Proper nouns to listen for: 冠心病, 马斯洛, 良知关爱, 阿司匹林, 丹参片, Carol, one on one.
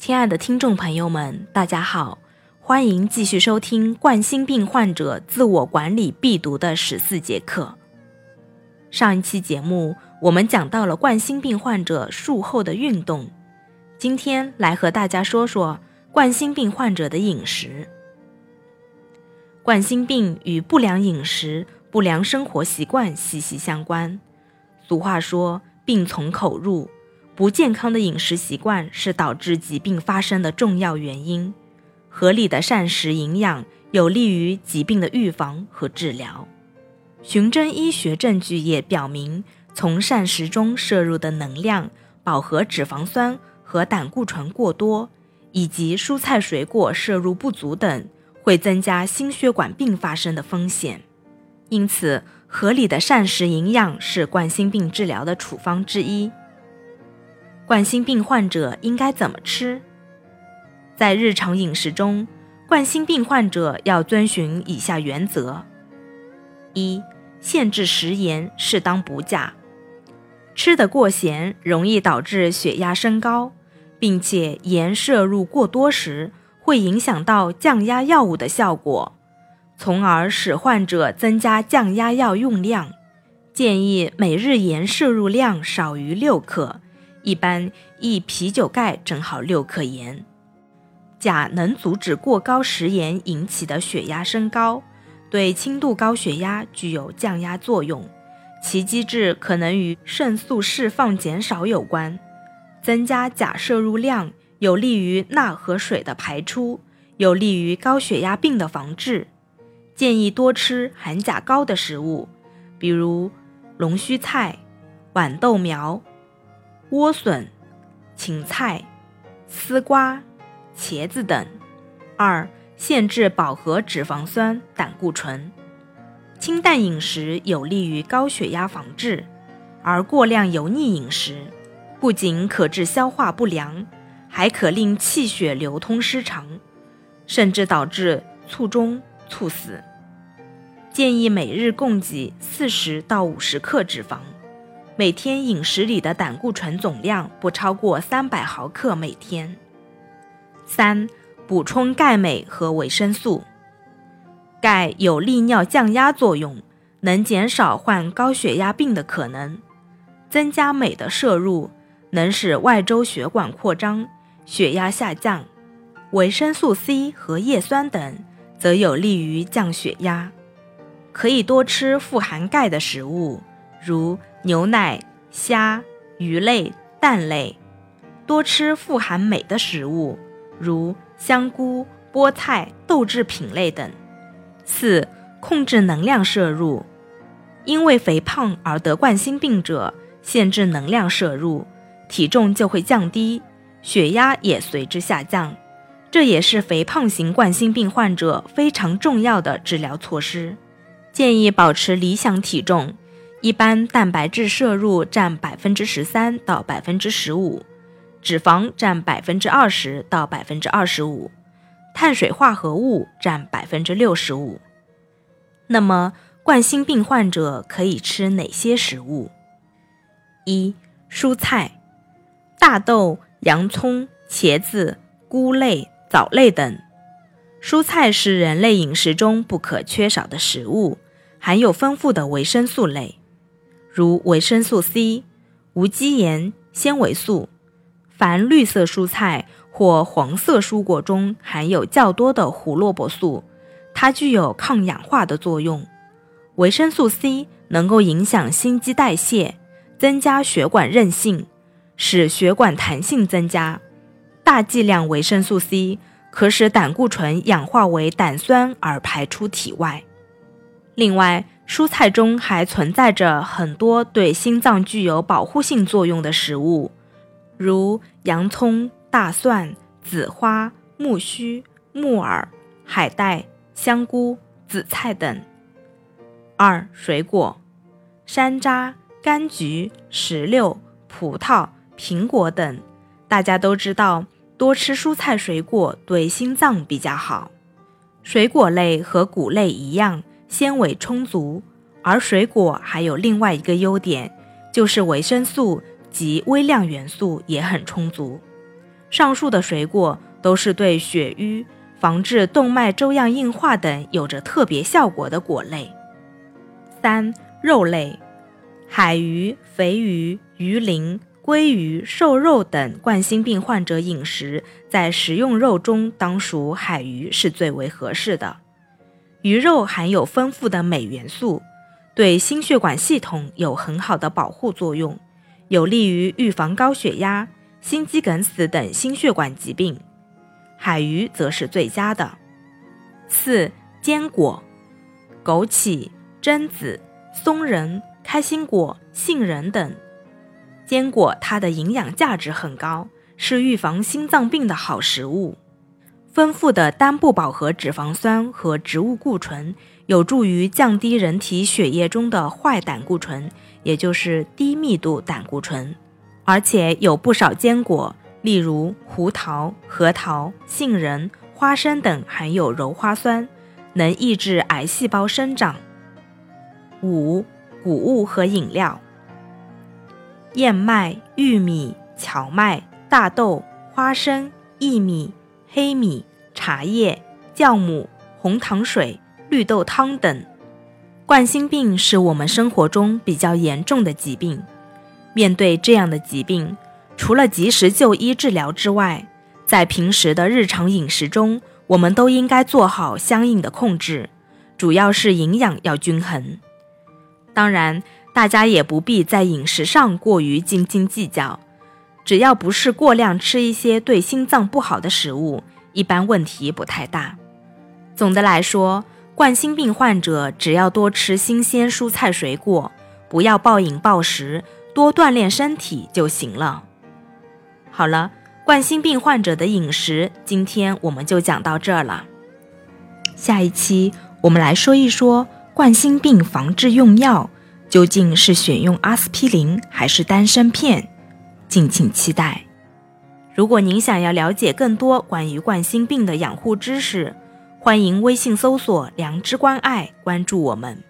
亲爱的听众朋友们，大家好，欢迎继续收听冠心病患者自我管理必读的14节课。上一期节目我们讲到了冠心病患者术后的运动，今天来和大家说说冠心病患者的饮食。冠心病与不良饮食、不良生活习惯息息相关。俗话说，病从口入，不健康的饮食习惯是导致疾病发生的重要原因。合理的膳食营养有利于疾病的预防和治疗。循证医学证据也表明，从膳食中摄入的能量、饱和脂肪酸和胆固醇过多，以及蔬菜水果摄入不足等，会增加心血管病发生的风险。因此，合理的膳食营养是冠心病治疗的处方之一。冠心病患者应该怎么吃？在日常饮食中，冠心病患者要遵循以下原则：1. 限制食盐，适当补钾。吃得过咸容易导致血压升高，并且盐摄入过多时会影响到降压药物的效果，从而使患者增加降压药用量。建议每日盐摄入量少于6克，一般一啤酒盖正好6克盐。钾能阻止过高食盐引起的血压升高，对轻度高血压具有降压作用，其机制可能与肾素释放减少有关。增加钾摄入量有利于钠和水的排出，有利于高血压病的防治。建议多吃含钾高的食物，比如龙须菜、豌豆苗、莴笋、芹菜、丝瓜、茄子等。2. 限制饱和脂肪酸、胆固醇。清淡饮食有利于高血压防治，而过量油腻饮食不仅可致消化不良，还可令气血流通失常，甚至导致卒中、猝死。建议每日供给40到50克脂肪，每天饮食里的胆固醇总量不超过300毫克每天。3. 补充钙、镁和维生素。钙有利尿降压作用，能减少患高血压病的可能。增加镁的摄入，能使外周血管扩张，血压下降。维生素 C 和叶酸等则有利于降血压。可以多吃富含钙的食物，如牛奶、虾、鱼类、蛋类，多吃富含镁的食物，如香菇、菠菜、豆制品类等。4. 控制能量摄入。因为肥胖而得冠心病者，限制能量摄入，体重就会降低，血压也随之下降。这也是肥胖型冠心病患者非常重要的治疗措施。建议保持理想体重，一般蛋白质摄入占 13% 到 15%， 脂肪占 20% 到 25%， 碳水化合物占 65%。 那么，冠心病患者可以吃哪些食物？ 1. 蔬菜，大豆、洋葱、茄子、菇类、藻类等。蔬菜是人类饮食中不可缺少的食物，含有丰富的维生素类，如维生素 C、无机盐、纤维素。凡绿色蔬菜或黄色蔬果中含有较多的胡萝卜素，它具有抗氧化的作用。维生素 C 能够影响心肌代谢，增加血管韧性，使血管弹性增加。大剂量维生素 C 可使胆固醇氧化为胆酸而排出体外。另外，蔬菜中还存在着很多对心脏具有保护性作用的食物，如洋葱、大蒜、紫花、苜蓿、木耳、海带、香菇、紫菜等。2. 水果，山楂、柑橘、石榴、葡萄、苹果等。大家都知道，多吃蔬菜水果对心脏比较好。水果类和谷类一样，纤维充足，而水果还有另外一个优点，就是维生素及微量元素也很充足。上述的水果都是对血瘀、防治动脉粥样硬化等有着特别效果的果类。3. 肉类，海鱼、肥鱼、鱼鳞、鲑鱼、瘦肉等冠心病患者饮食，在食用肉中当属海鱼是最为合适的。鱼肉含有丰富的镁元素，对心血管系统有很好的保护作用，有利于预防高血压、心肌梗死等心血管疾病。海鱼则是最佳的。 4. 坚果，枸杞、榛子、松仁、开心果、杏仁等。坚果它的营养价值很高，是预防心脏病的好食物。丰富的单不饱和脂肪酸和植物固醇有助于降低人体血液中的坏胆固醇，也就是低密度胆固醇。而且有不少坚果，例如胡桃、核桃、杏仁、花生等含有鞣花酸，能抑制癌细胞生长。5. 谷物和饮料，燕麦、玉米、荞麦、大豆、花生、薏米、黑米、茶叶、酵母、红糖水、绿豆汤等。冠心病是我们生活中比较严重的疾病，面对这样的疾病，除了及时就医治疗之外，在平时的日常饮食中，我们都应该做好相应的控制，主要是营养要均衡。当然，大家也不必在饮食上过于斤斤计较，只要不是过量吃一些对心脏不好的食物，一般问题不太大。总的来说，冠心病患者只要多吃新鲜蔬菜水果，不要暴饮暴食，多锻炼身体就行了。好了，冠心病患者的饮食，今天我们就讲到这儿了。下一期我们来说一说冠心病防治用药究竟是选用阿司匹林还是丹参片，敬请期待。如果您想要了解更多关于冠心病的养护知识，欢迎微信搜索良知关爱，关注我们。